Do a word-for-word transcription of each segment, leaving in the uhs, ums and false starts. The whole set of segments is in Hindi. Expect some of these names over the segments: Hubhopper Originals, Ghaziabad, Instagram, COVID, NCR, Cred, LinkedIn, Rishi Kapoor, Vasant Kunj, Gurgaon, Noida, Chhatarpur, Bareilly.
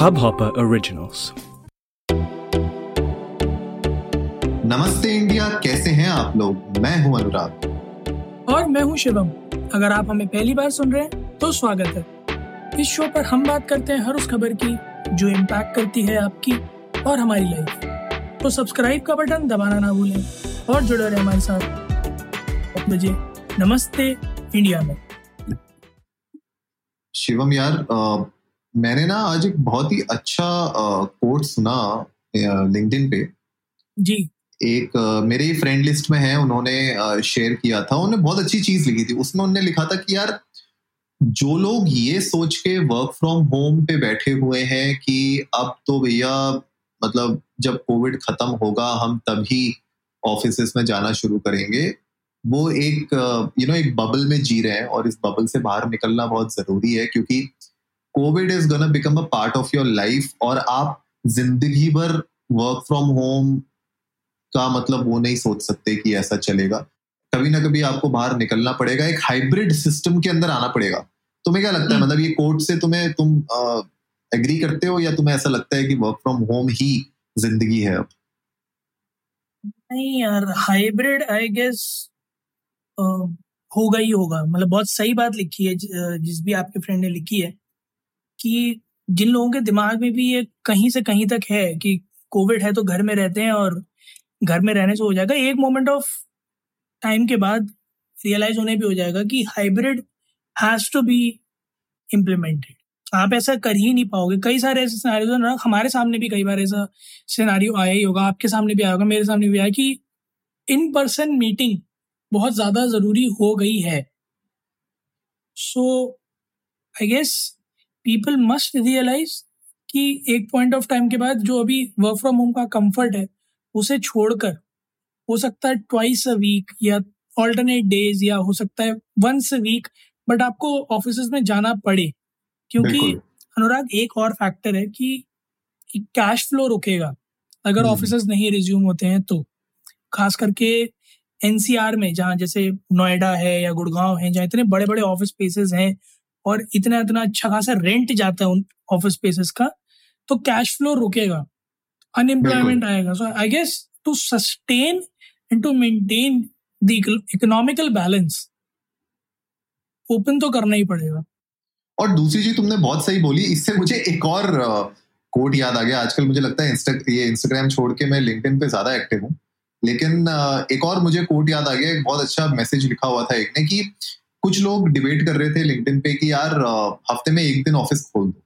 Hubhopper Originals। नमस्ते इंडिया, कैसे हैं आप लोग? मैं हूं अनुराग और मैं हूं शिवम। अगर आप हमें पहली बार सुन रहे हैं तो स्वागत है। इस शो पर हम बात करते हैं हर उस खबर की जो इम्पैक्ट करती है आपकी और हमारी लाइफ। तो सब्सक्राइब का बटन दबाना ना भूलें और जुड़े रहें हमारे साथ बजे नमस्ते इंडिया में। शिवम यार, आ, मैंने ना आज एक बहुत ही अच्छा कोट सुना लिंक्डइन पे। जी, एक आ, मेरे ही फ्रेंड लिस्ट में है, उन्होंने शेयर किया था। उन्होंने बहुत अच्छी चीज लिखी थी। उसमें उन्होंने लिखा था कि यार, जो लोग ये सोच के वर्क फ्रॉम होम पे बैठे हुए हैं कि अब तो भैया मतलब जब कोविड खत्म होगा हम तभी ऑफिसेस में जाना शुरू करेंगे, वो एक यू नो एक बबल में जी रहे हैं और इस बबल से बाहर निकलना बहुत जरूरी है, क्योंकि Covid is gonna become a part of your life और आप जिंदगी भर वर्क फ्रॉम होम का मतलब वो नहीं सोच सकते कि ऐसा चलेगा। कभी ना कभी आपको बाहर निकलना पड़ेगा, एक हाइब्रिड सिस्टम के अंदर आना पड़ेगा। तुम्हें क्या लगता है, मतलब ये कोट से तुम्हें तुम एग्री करते हो या तुम्हें ऐसा लगता है कि वर्क फ्रॉम होम ही जिंदगी है अब? नहीं यार, हाइब्रिड आई गेस होगा ही होगा। मतलब बहुत सही बात लिखी है जिस भी आपके फ्रेंड ने लिखी है कि जिन लोगों के दिमाग में भी ये कहीं से कहीं तक है कि कोविड है तो घर में रहते हैं और घर में रहने से हो जाएगा, एक मोमेंट ऑफ टाइम के बाद रियलाइज होने भी हो जाएगा कि hybrid has to be implemented. आप ऐसा कर ही नहीं पाओगे। कई सारे ऐसे सिनेरियो हमारे सामने भी कई बार ऐसा सिनेरियो आया ही होगा, आपके सामने भी आया होगा, मेरे सामने भी आया कि इन पर्सन मीटिंग बहुत ज़्यादा ज़रूरी हो गई है। So I guess people must realise कि एक पॉइंट ऑफ टाइम के बाद जो अभी वर्क फ्रॉम होम का कंफर्ट है उसे छोड़कर हो सकता है ट्वाइस अ वीक या ऑल्टरनेट डेज या हो सकता है वंस अ वीक, बट आपको ऑफिस में जाना पड़े। क्योंकि अनुराग, एक और फैक्टर है कि कैश फ्लो रुकेगा अगर ऑफिस नहीं रिज्यूम होते हैं तो। खास करके एनसीआर में, जहाँ जैसे नोएडा है या गुड़गांव है, जहाँ इतने बड़े बड़े ऑफिस स्पेसेस हैं और इतना इतना अच्छा खासा रेंट जाता है उन ऑफिस स्पेसेस का, तो कैश फ्लो रुकेगा, अनएम्प्लॉयमेंट आएगा। So I guess to sustain and to maintain the economical balance open तो करना ही पड़ेगा। और दूसरी चीज तुमने बहुत सही बोली, इससे मुझे एक और कोट याद आ गया। आजकल मुझे लगता है इंस्टा ये इंस्टाग्राम छोड़ के मैं लिंक्डइन पे ज्यादा एक्टिव हूँ, लेकिन एक और मुझे कोट याद आ गया। एक बहुत अच्छा मैसेज लिखा हुआ था एक ने कि कुछ लोग डिबेट कर रहे थे लिंक्डइन पे कि यार हफ्ते में एक दिन ऑफिस खोल दो।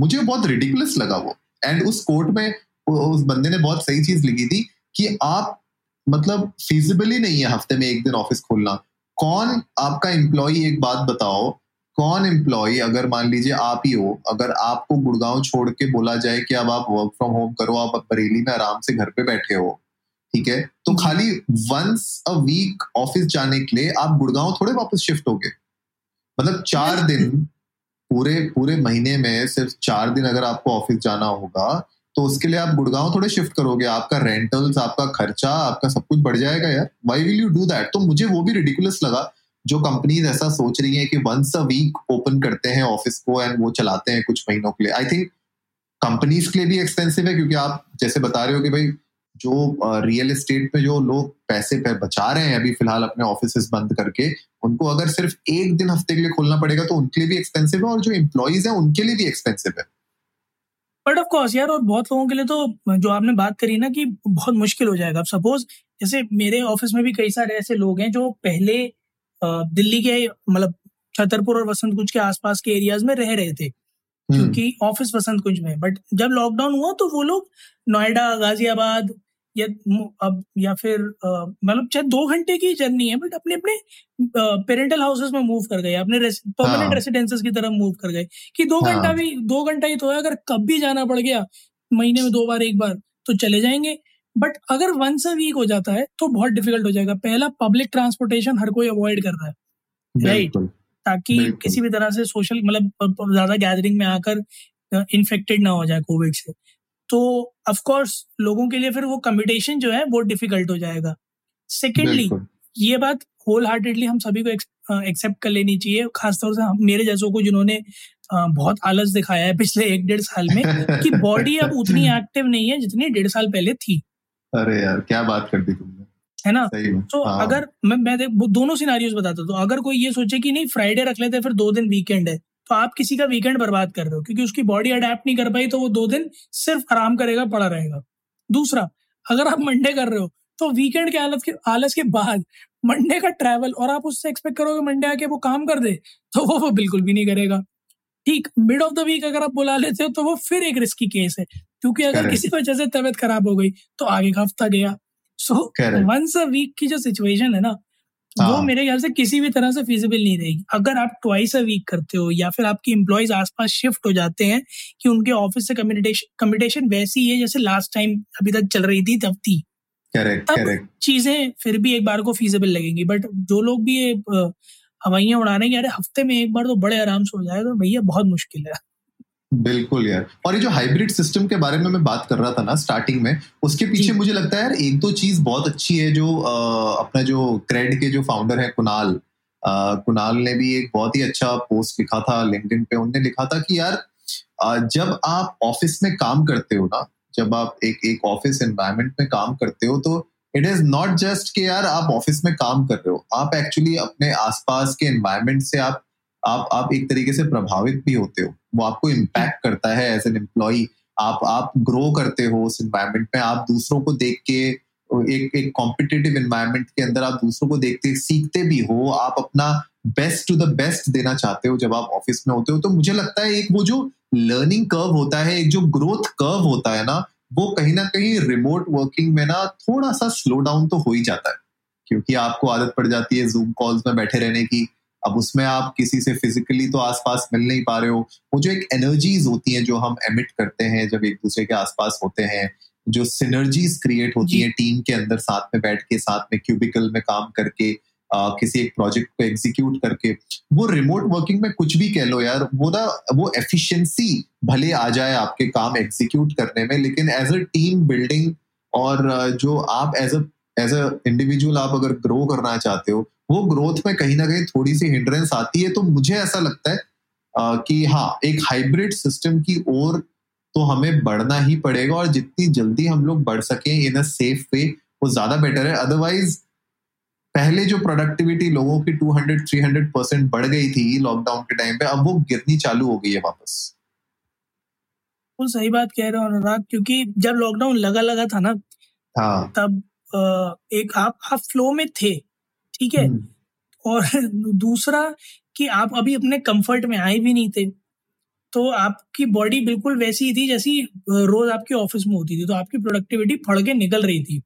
मुझे बहुत रिडिकुलस लगा वो। एंड उस कोट में उस बंदे ने बहुत सही चीज लिखी थी कि आप मतलब फिजिबली नहीं है हफ्ते में एक दिन ऑफिस खोलना। कौन आपका एम्प्लॉई, एक बात बताओ, कौन एम्प्लॉई, अगर मान लीजिए आप ही हो, अगर आपको गुड़गांव छोड़ के बोला जाए कि अब आप वर्क फ्रॉम होम करो, आप बरेली में आराम से घर पे बैठे हो, ठीक है, तो खाली वंस अ वीक ऑफिस जाने के लिए आप गुड़गांव थोड़े वापस शिफ्ट हो गए। मतलब चार दिन पूरे पूरे महीने में सिर्फ चार दिन अगर आपको ऑफिस जाना होगा तो उसके लिए आप गुड़गांव थोड़े शिफ्ट करोगे, आपका रेंटल्स, आपका खर्चा, आपका सब कुछ बढ़ जाएगा यार। Why will you do that? तो मुझे वो भी रिडिकुलस लगा जो कंपनीज ऐसा सोच रही है कि वंस अ वीक ओपन करते हैं ऑफिस को एंड वो चलाते हैं कुछ महीनों के लिए। आई थिंक कंपनीज के लिए भी एक्सपेंसिव है, क्योंकि आप जैसे बता रहे हो कि भाई जो रियल uh, एस्टेट में जो लोग पैसे पे बचा रहे हैं अभी फिलहाल अपने ऑफिस बंद करके, उनको अगर सिर्फ एक दिन हफ्ते के लिए खोलना पड़ेगा तो उनके लिए भी एक्सपेंसिव है और जो एम्प्लॉइज हैं उनके लिए भी एक्सपेंसिव है। बट ऑफ कोर्स यार, और बहुत लोगों के लिए तो जो आपने बात करी ना कि बहुत मुश्किल हो जाएगा। सपोज जैसे मेरे ऑफिस में भी कई सारे ऐसे लोग हैं जो पहले दिल्ली के मतलब छतरपुर और वसंत कुंज के आसपास के एरियाज में रह रहे थे, क्योंकि ऑफिस वसंत कुंज में, बट जब लॉकडाउन हुआ तो वो लोग नोएडा, गाजियाबाद या अब या फिर मतलब चाहे दो घंटे की जर्नी है बट अपने अपने पेरेंटल हाउसेस में मूव कर गए, अपने परमानेंट रेसिडेंसेस की तरफ मूव कर गए कि दो घंटा भी दो घंटा ही तो है, अगर कब भी जाना पड़ गया महीने में दो बार एक बार तो चले जाएंगे। बट अगर वंस अ वीक हो जाता है तो बहुत डिफिकल्ट हो जाएगा। पहला, पब्लिक ट्रांसपोर्टेशन हर कोई अवॉइड कर रहा है, राइट, ताकि किसी भी तरह से सोशल मतलब ज्यादा गैदरिंग में आकर इन्फेक्टेड ना हो जाए कोविड से। तो ऑफ कोर्स लोगों के लिए फिर वो कम्यूटेशन जो है वो डिफिकल्ट हो जाएगा। सेकेंडली, ये बात होल हार्टेडली हम सभी को एक्सेप्ट कर लेनी चाहिए, खासतौर से मेरे जैसों को जिन्होंने बहुत आलस दिखाया है पिछले एक डेढ़ साल में कि बॉडी अब उतनी एक्टिव नहीं है जितनी डेढ़ साल पहले थी। अरे यार क्या बात कर दी तुमने, है ना। तो so, अगर मैं, मैं दोनों सिनारियोस बताता हूँ। तो अगर कोई ये सोचे कि नहीं फ्राइडे रख लेते फिर दो दिन वीकेंड है, तो आप किसी का वीकेंड बर्बाद कर रहे हो, क्योंकि उसकी बॉडी अडेप्ट नहीं कर पाई तो वो दो दिन सिर्फ आराम करेगा, पड़ा रहेगा। दूसरा, अगर आप मंडे कर रहे हो तो वीकेंड के आलस के आलस के बाद मंडे का ट्रैवल, और आप उससे एक्सपेक्ट करोगे मंडे आके वो काम कर दे, तो वो वो बिल्कुल भी नहीं करेगा। ठीक, मिड ऑफ द वीक अगर आप बुला लेते हो तो वो फिर एक रिस्की केस है, क्योंकि अगर किसी वजह से तबीयत खराब हो गई तो आगे का हफ्ता गया। सो वंस अ वीक की जो सिचुएशन है ना, वो मेरे ख्याल से किसी भी तरह से फिजिबल नहीं रहेगी। अगर आप ट्वाइस अ वीक करते हो, या फिर आपके एम्प्लॉयज आसपास शिफ्ट हो जाते हैं कि उनके ऑफिस से कम्युनिकेशन वैसी ही है जैसे लास्ट टाइम अभी तक चल रही थी तब थी, करेक्ट करेक्ट, चीजें फिर भी एक बार को फिजिबल लगेंगी। बट जो लोग भी ये हवाइयां उड़ा रहे हैं कि अरे हफ्ते में एक बार तो बड़े आराम से हो जाएगा, भैया बहुत मुश्किल है। बिल्कुल यार। और ये जो हाइब्रिड सिस्टम के बारे में मैं बात कर रहा था ना स्टार्टिंग में, उसके पीछे मुझे लगता है यार एक दो चीज बहुत अच्छी है जो आ, अपना जो क्रेड के जो फाउंडर है कुणाल आ, कुणाल ने भी एक बहुत ही अच्छा पोस्ट लिखा था लिंक्डइन पे। उन्होंने लिखा था कि यार आ, जब आप ऑफिस में काम करते हो ना, जब आप एक एक ऑफिस एनवायरमेंट में काम करते हो, तो इट इज नॉट जस्ट कि यार आप ऑफिस में काम कर रहे हो, आप एक्चुअली अपने आसपास के एनवायरमेंट से आप आप आप एक तरीके से प्रभावित भी होते हो, वो आपको इम्पैक्ट करता है एज एन एम्प्लॉई। आप आप ग्रो करते हो उस एनवायरमेंट में, आप दूसरों को देख के एक एक कॉम्पिटिटिव एनवायरमेंट के अंदर आप दूसरों को देखते सीखते भी हो, आप अपना बेस्ट टू द बेस्ट देना चाहते हो जब आप ऑफिस में होते हो। तो मुझे लगता है एक वो जो लर्निंग कर्व होता है, एक जो ग्रोथ कर्व होता है ना, वो कहीं ना कहीं रिमोट वर्किंग में ना थोड़ा सा स्लो डाउन तो हो ही जाता है, क्योंकि आपको आदत पड़ जाती है जूम कॉल्स में बैठे रहने की। अब उसमें आप किसी से फिजिकली तो आसपास मिल नहीं पा रहे हो, वो जो एक एनर्जीज होती हैं जो हम एमिट करते हैं जब एक दूसरे के आसपास होते हैं, जो सिनर्जीज क्रिएट होती हैं टीम के अंदर साथ में बैठ के, साथ में क्यूबिकल में काम करके आ, किसी एक प्रोजेक्ट को एग्जीक्यूट करके, वो रिमोट वर्किंग में कुछ भी कह लो यार, वो ना वो एफिशिएंसी भले आ जाए आपके काम एग्जीक्यूट करने में, लेकिन एज अ टीम बिल्डिंग और जो आप as a as a individual आप अगर ग्रो करना चाहते हो, वो ग्रोथ में कहीं ना कहीं थोड़ी सी हिंड्रेंस आती है। तो मुझे ऐसा लगता है आ, कि हाँ, एक हाइब्रिड सिस्टम की ओर तो हमें बढ़ना ही पड़ेगा, और जितनी जल्दी हम लोग बढ़ सकें इन अ सेफ वे वो ज्यादा बेटर है। अदरवाइज पहले जो प्रोडक्टिविटी लोगों की दो सौ तीन सौ परसेंट बढ़ गई थी लॉकडाउन के टाइम पे, अब वो गिरनी चालू हो गई है वापस। बिल्कुल सही बात कह रहे हो अनुराग, क्योंकि जब लॉकडाउन लगा लगा था ना, हाँ, तब आ, एक आप, आप फ्लो में थे, ठीक है, और दूसरा कि आप अभी अपने कंफर्ट में आए भी नहीं थे, तो आपकी बॉडी बिल्कुल वैसी थी जैसी रोज आपके ऑफिस में होती थी, तो आपकी प्रोडक्टिविटी फड़ के निकल रही थी।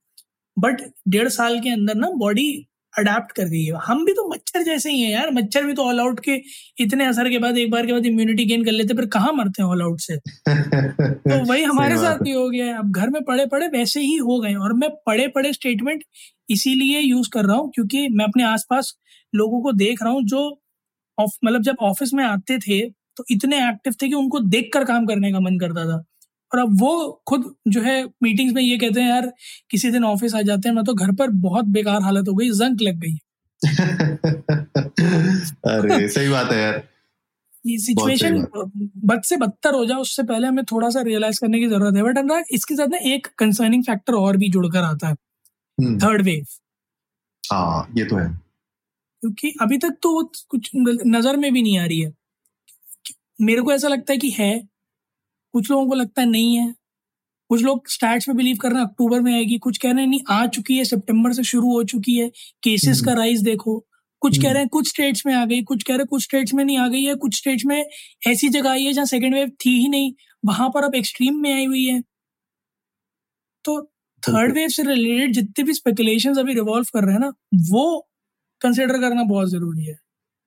बट डेढ़ साल के अंदर ना बॉडी अडेप्ट कर गई है। हम भी तो मच्छर जैसे ही हैं यार, मच्छर भी तो ऑल आउट के इतने असर के बाद एक बार के बाद इम्यूनिटी गेन कर लेते, पर कहाँ मरते हैं ऑल आउट से। तो वही हमारे साथ भी हो गया है, अब घर में पड़े पड़े वैसे ही हो गए। और मैं पड़े पड़े स्टेटमेंट इसीलिए यूज कर रहा हूँ क्योंकि मैं अपने आसपास लोगों को देख रहा हूँ जो मतलब जब ऑफिस में आते थे तो इतने एक्टिव थे कि उनको देख कर काम करने का मन करता था, और अब वो खुद जो है मीटिंग्स में ये कहते हैं यार किसी दिन ऑफिस आ जाते हैं, मैं तो घर पर बहुत बेकार हालत हो गई, जंक लग गई। अरे सही बात है यार, ये सिचुएशन बद से बदतर हो जाए उससे पहले हमें थोड़ा सा रियलाइज करने की जरूरत है। बट अनुराग, इसके साथ ना एक कंसर्निंग फैक्टर और भी जुड़कर आता है, थर्ड वेव। हाँ ये तो है, क्योंकि अभी तक तो कुछ नजर में भी नहीं आ रही है। मेरे को ऐसा लगता है कि है, कुछ लोगों को लगता है नहीं है, कुछ लोग स्टैट्स पे बिलीव करना अक्टूबर में आएगी, कुछ कह रहे हैं नहीं आ चुकी है, सितंबर से शुरू हो चुकी है, केसेस का राइज देखो, कुछ कह रहे हैं कुछ स्टेट्स में आ गई, कुछ कह रहे हैं कुछ स्टेट्स में नहीं आ गई है, कुछ स्टेट्स में ऐसी जगह आई है जहाँ सेकेंड वेव थी ही नहीं, वहां पर अब एक्सट्रीम में आई हुई है। तो थर्ड वेव से रिलेटेड जितने भी स्पेकुलेशंस अभी रिवॉल्व कर रहे हैं ना, वो कंसिडर करना बहुत जरूरी है,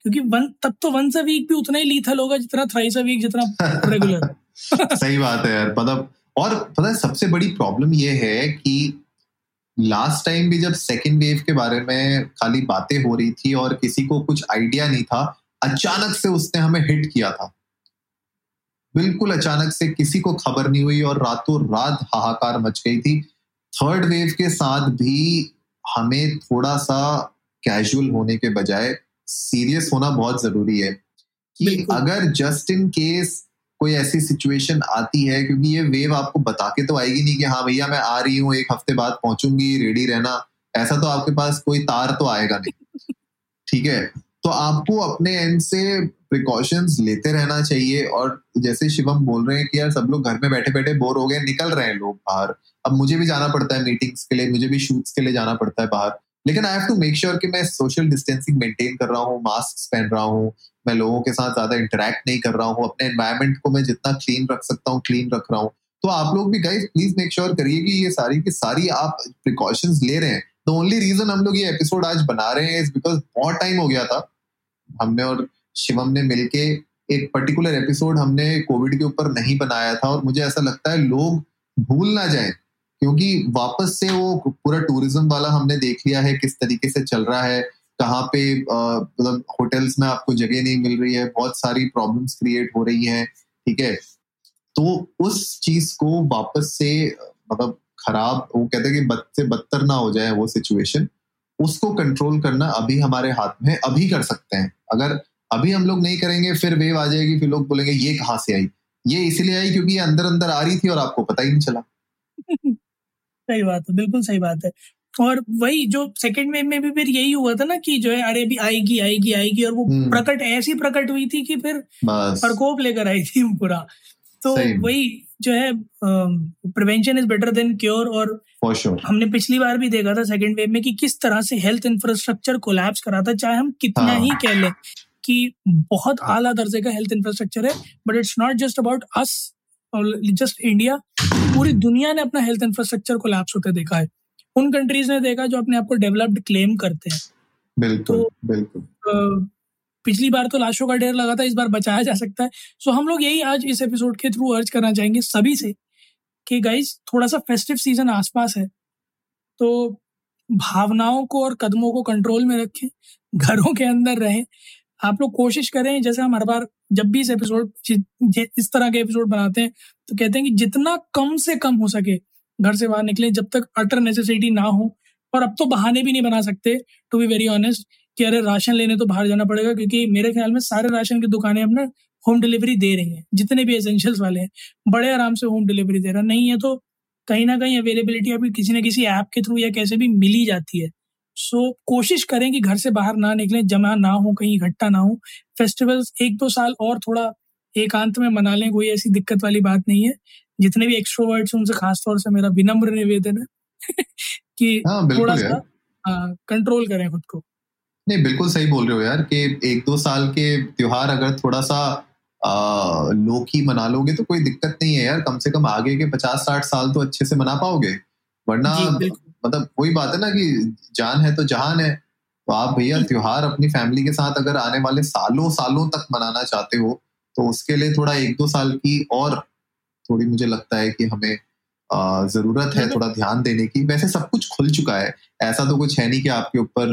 क्योंकि वन तब तो वंस अ वीक भी उतना ही लीथल होगा जितना थ्राइस अ वीक, जितना रेगुलर। सही बात है यार। मतलब और पता है सबसे बड़ी प्रॉब्लम ये है कि लास्ट टाइम भी जब सेकेंड वेव के बारे में खाली बातें हो रही थी और किसी को कुछ आइडिया नहीं था, अचानक से उसने हमें हिट किया था, बिल्कुल अचानक से, किसी को खबर नहीं हुई और रातों रात हाहाकार मच गई थी। थर्ड वेव के साथ भी हमें थोड़ा सा कैजुअल होने के बजाय सीरियस होना बहुत जरूरी है। कि अगर जस्ट इन केस कोई ऐसी सिचुएशन आती है, क्योंकि ये वेव आपको बता के तो आएगी नहीं कि हाँ भैया मैं आ रही हूँ, एक हफ्ते बाद पहुंचूंगी, रेडी रहना, ऐसा तो आपके पास कोई तार तो आएगा नहीं, ठीक है। तो आपको अपने एंड से प्रिकॉशंस लेते रहना चाहिए। और जैसे शिवम बोल रहे हैं कि यार सब लोग घर में बैठे बैठे बोर हो गए, निकल रहे हैं लोग बाहर। अब मुझे भी जाना पड़ता है मीटिंग्स के लिए, मुझे भी शूट्स के लिए जाना पड़ता है बाहर, लेकिन I have to make sure कि मैं सोशल डिस्टेंसिंग मेंटेन कर रहा हूँ, मास्क पहन रहा हूँ, मैं लोगों के साथ ज्यादा इंटरेक्ट नहीं कर रहा हूँ, अपने एनवायरमेंट को मैं जितना क्लीन रख सकता हूँ क्लीन रख रहा हूँ। तो आप लोग भी गाइस प्लीज मेक श्योर करिए कि ये सारी की सारी आप प्रिकॉशंस ले रहे हैं। द ओनली रीजन हम लोग ये एपिसोड आज बना रहे हैं इज बिकॉज बहुत टाइम हो गया था, हमने और शिवम ने मिलके एक पर्टिकुलर एपिसोड हमने कोविड के ऊपर नहीं बनाया था, और मुझे ऐसा लगता है लोग भूल ना जाएं, क्योंकि वापस से वो पूरा टूरिज्म वाला हमने देख लिया है किस तरीके से चल रहा है, कहाँ पे मतलब होटल्स में आपको जगह नहीं मिल रही है, बहुत सारी प्रॉब्लम्स क्रिएट हो रही हैं, ठीक है। तो उस चीज को वापस से मतलब खराब, वो कहते हैं कि बद से बदतर ना हो जाए वो सिचुएशन, उसको कंट्रोल करना अभी हमारे हाथ में, अभी कर सकते हैं। अगर अभी हम लोग नहीं करेंगे फिर वेव आ जाएगी, फिर लोग बोलेंगे ये कहाँ से आई, ये इसलिए आई क्योंकि ये अंदर अंदर आ रही थी और आपको पता ही नहीं चला। सही बात है, बिल्कुल सही बात है। और वही जो सेकेंड वेव में भी फिर यही हुआ था ना कि जो है अरे भी आएगी आएगी आएगी, और वो प्रकट ऐसी प्रकट हुई थी कि फिर प्रकोप लेकर आई थी पूरा। तो वही जो है prevention is better than cure. और sure. हमने पिछली बार भी देखा था सेकेंड वेव में कि किस तरह से हेल्थ इंफ्रास्ट्रक्चर कोलैप्स करा था, चाहे हम कितना हाँ. ही कह लें कि बहुत हाँ. आला दर्जे का हेल्थ इंफ्रास्ट्रक्चर है, but it's not just about us just India, पूरी दुनिया ने अपना हेल्थ इंफ्रास्ट्रक्चर कोलैप्स होते देखा है। उन कंट्रीज ने देखा जो अपने आप को डेवलप्ड क्लेम करते हैं। बिल्कुल, तो, बिल्कुल। पिछली बार तो लाशों का ढेर लगा था, इस बार बचाया जा सकता है। सो हम लोग यही आज इस एपिसोड के थ्रू अर्ज करना चाहेंगे सभी से कि गाइज थोड़ा सा फेस्टिव सीजन आसपास है, तो भावनाओं को और कदमों को कंट्रोल में रखें, घरों के अंदर रहें। आप लोग कोशिश करें, जैसे हम हर बार जब भी इस एपिसोड इस तरह के एपिसोड बनाते हैं तो कहते हैं कि जितना कम से कम हो सके घर से बाहर निकलें, जब तक अटर नेसेसिटी ना हो। और अब तो बहाने भी नहीं बना सकते टू बी वेरी ऑनेस्ट कि अरे राशन लेने तो बाहर जाना पड़ेगा, क्योंकि मेरे ख्याल में सारे राशन की दुकानें अपना होम डिलीवरी दे रही हैं, जितने भी एसेंशियल्स वाले हैं बड़े आराम से होम डिलीवरी दे रहा। नहीं है तो कहीं ना कहीं अवेलेबिलिटी अभी किसी न किसी ऐप के थ्रू या कैसे भी मिली जाती है। सो कोशिश करें कि घर से बाहर ना निकलें, जमा ना हो, कहीं इकट्ठा ना हो। फेस्टिवल्स एक दो साल और थोड़ा एकांत में मना लें, कोई ऐसी दिक्कत वाली बात नहीं है। जितने भी एक्सट्रोवर्ट्स हैं उनसे खासतौर से मेरा विनम्र निवेदन है कि थोड़ा सा कंट्रोल करें खुद को। नहीं, बिल्कुल सही बोल रहे हो यार कि एक दो साल के त्योहार अगर थोड़ा सा लोग ही मना लोगे तो कोई दिक्कत नहीं है यार, कम से कम आगे के पचास साठ साल तो अच्छे से मना पाओगे, वरना मतलब वही बात है ना कि जान है तो जहान है। तो आप भैया त्योहार अपनी फैमिली के साथ अगर आने वाले सालों सालों तक मनाना चाहते हो तो उसके लिए थोड़ा एक दो साल की और थोड़ी मुझे लगता है कि हमें जरूरत है थोड़ा ध्यान देने की। वैसे सब कुछ खुल चुका है, ऐसा तो कुछ है नहीं कि आपके ऊपर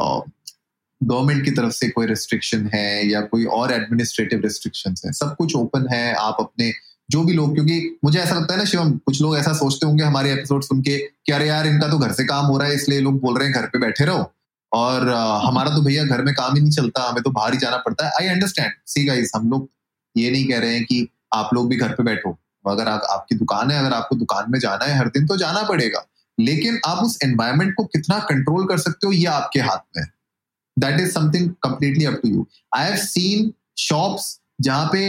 गवर्नमेंट की तरफ से कोई रिस्ट्रिक्शन है या कोई और एडमिनिस्ट्रेटिव रिस्ट्रिक्शंस है, सब कुछ ओपन है। आप अपने जो भी लोग, क्योंकि मुझे ऐसा लगता है ना शिवम, कुछ लोग ऐसा सोचते होंगे हमारे एपिसोड सुन के कि अरे यार इनका तो घर से काम हो रहा है इसलिए लोग बोल रहे हैं घर पे बैठे रहो, और हमारा तो भैया घर में काम ही नहीं चलता, हमें तो बाहर ही जाना पड़ता है। आई अंडरस्टैंड, सी गाइस, हम लोग ये नहीं कह रहे हैं कि आप लोग भी घर पे बैठो। अगर आप, आपकी दुकान है, अगर आपको दुकान में जाना है हर दिन तो जाना पड़ेगा, लेकिन आप उस एनवायरमेंट को कितना कंट्रोल कर सकते हो ये आपके हाथ में। That is something completely up to you. I have seen shops जहाँ पे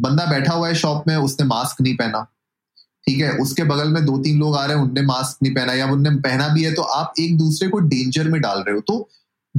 बंदा बैठा हुआ है शॉप में, उसने मास्क नहीं पहना, ठीक है, उसके बगल में दो तीन लोग आ रहे हैं उनने मास्क नहीं पहना, या उनने पहना भी है, तो आप एक दूसरे को डेंजर में डाल रहे हो। तो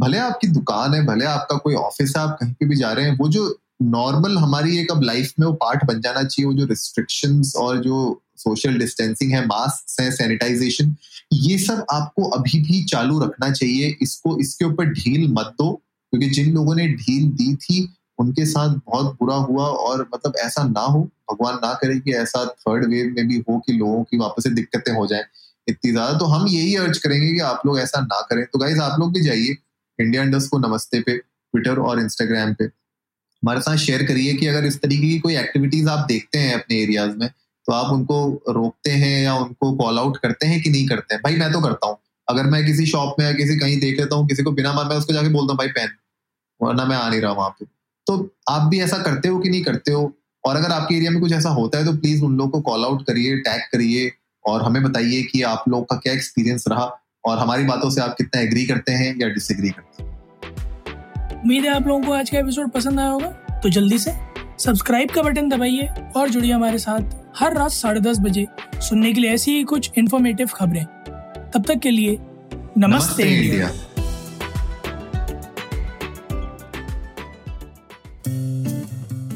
भले आपकी दुकान है, भले आपका कोई ऑफिस है, आप कहीं पे भी जा रहे हैं, वो जो नॉर्मल हमारी एक अब लाइफ में वो पार्ट बन जाना चाहिए, वो जो रिस्ट्रिक्शंस और जो सोशल डिस्टेंसिंग है, मास्क है, सैनिटाइजेशन, ये सब आपको अभी भी चालू रखना चाहिए। इसको इसके ऊपर ढील मत दो, क्योंकि जिन लोगों ने ढील दी थी उनके साथ बहुत बुरा हुआ, और मतलब ऐसा ना हो, भगवान ना करे कि ऐसा थर्ड वेव में भी हो कि लोगों की वापस से दिक्कतें हो जाएं इतनी ज्यादा। तो हम यही अर्ज करेंगे कि आप लोग ऐसा ना करें। तो गाइज आप लोग भी जाइए इंडिया अंडरस्कोर नमस्ते पे ट्विटर और इंस्टाग्राम पे, हमारे साथ शेयर करिए कि अगर इस तरीके की कोई एक्टिविटीज आप देखते हैं अपने एरियाज में तो आप उनको रोकते हैं या उनको कॉल आउट करते हैं कि नहीं करते हैं। भाई मैं तो करता हूँ, अगर मैं किसी शॉप में या किसी कहीं देख लेता हूँ किसी को बिना मार, मैं उसको जाके बोलता हूँ भाई पहन, वरना मैं आ नहीं रहा वहाँ पे। तो आप भी ऐसा करते हो कि नहीं करते हो, और अगर आपके एरिया में कुछ ऐसा होता है तो प्लीज उन लोगों को कॉल आउट करिए, टैग करिए और हमें बताइए कि आप लोग का क्या एक्सपीरियंस रहा और हमारी बातों से आप कितना एग्री करते हैं या डिसएग्री करते हैं। उम्मीद है आप लोगों को आज का एपिसोड पसंद आया होगा, तो जल्दी से सब्सक्राइब का बटन दबाइए और जुड़िए हमारे साथ हर रात साढ़े दस बजे सुनने के लिए ऐसी ही कुछ इन्फॉर्मेटिव खबरें। तब तक के लिए नमस्ते इंडिया।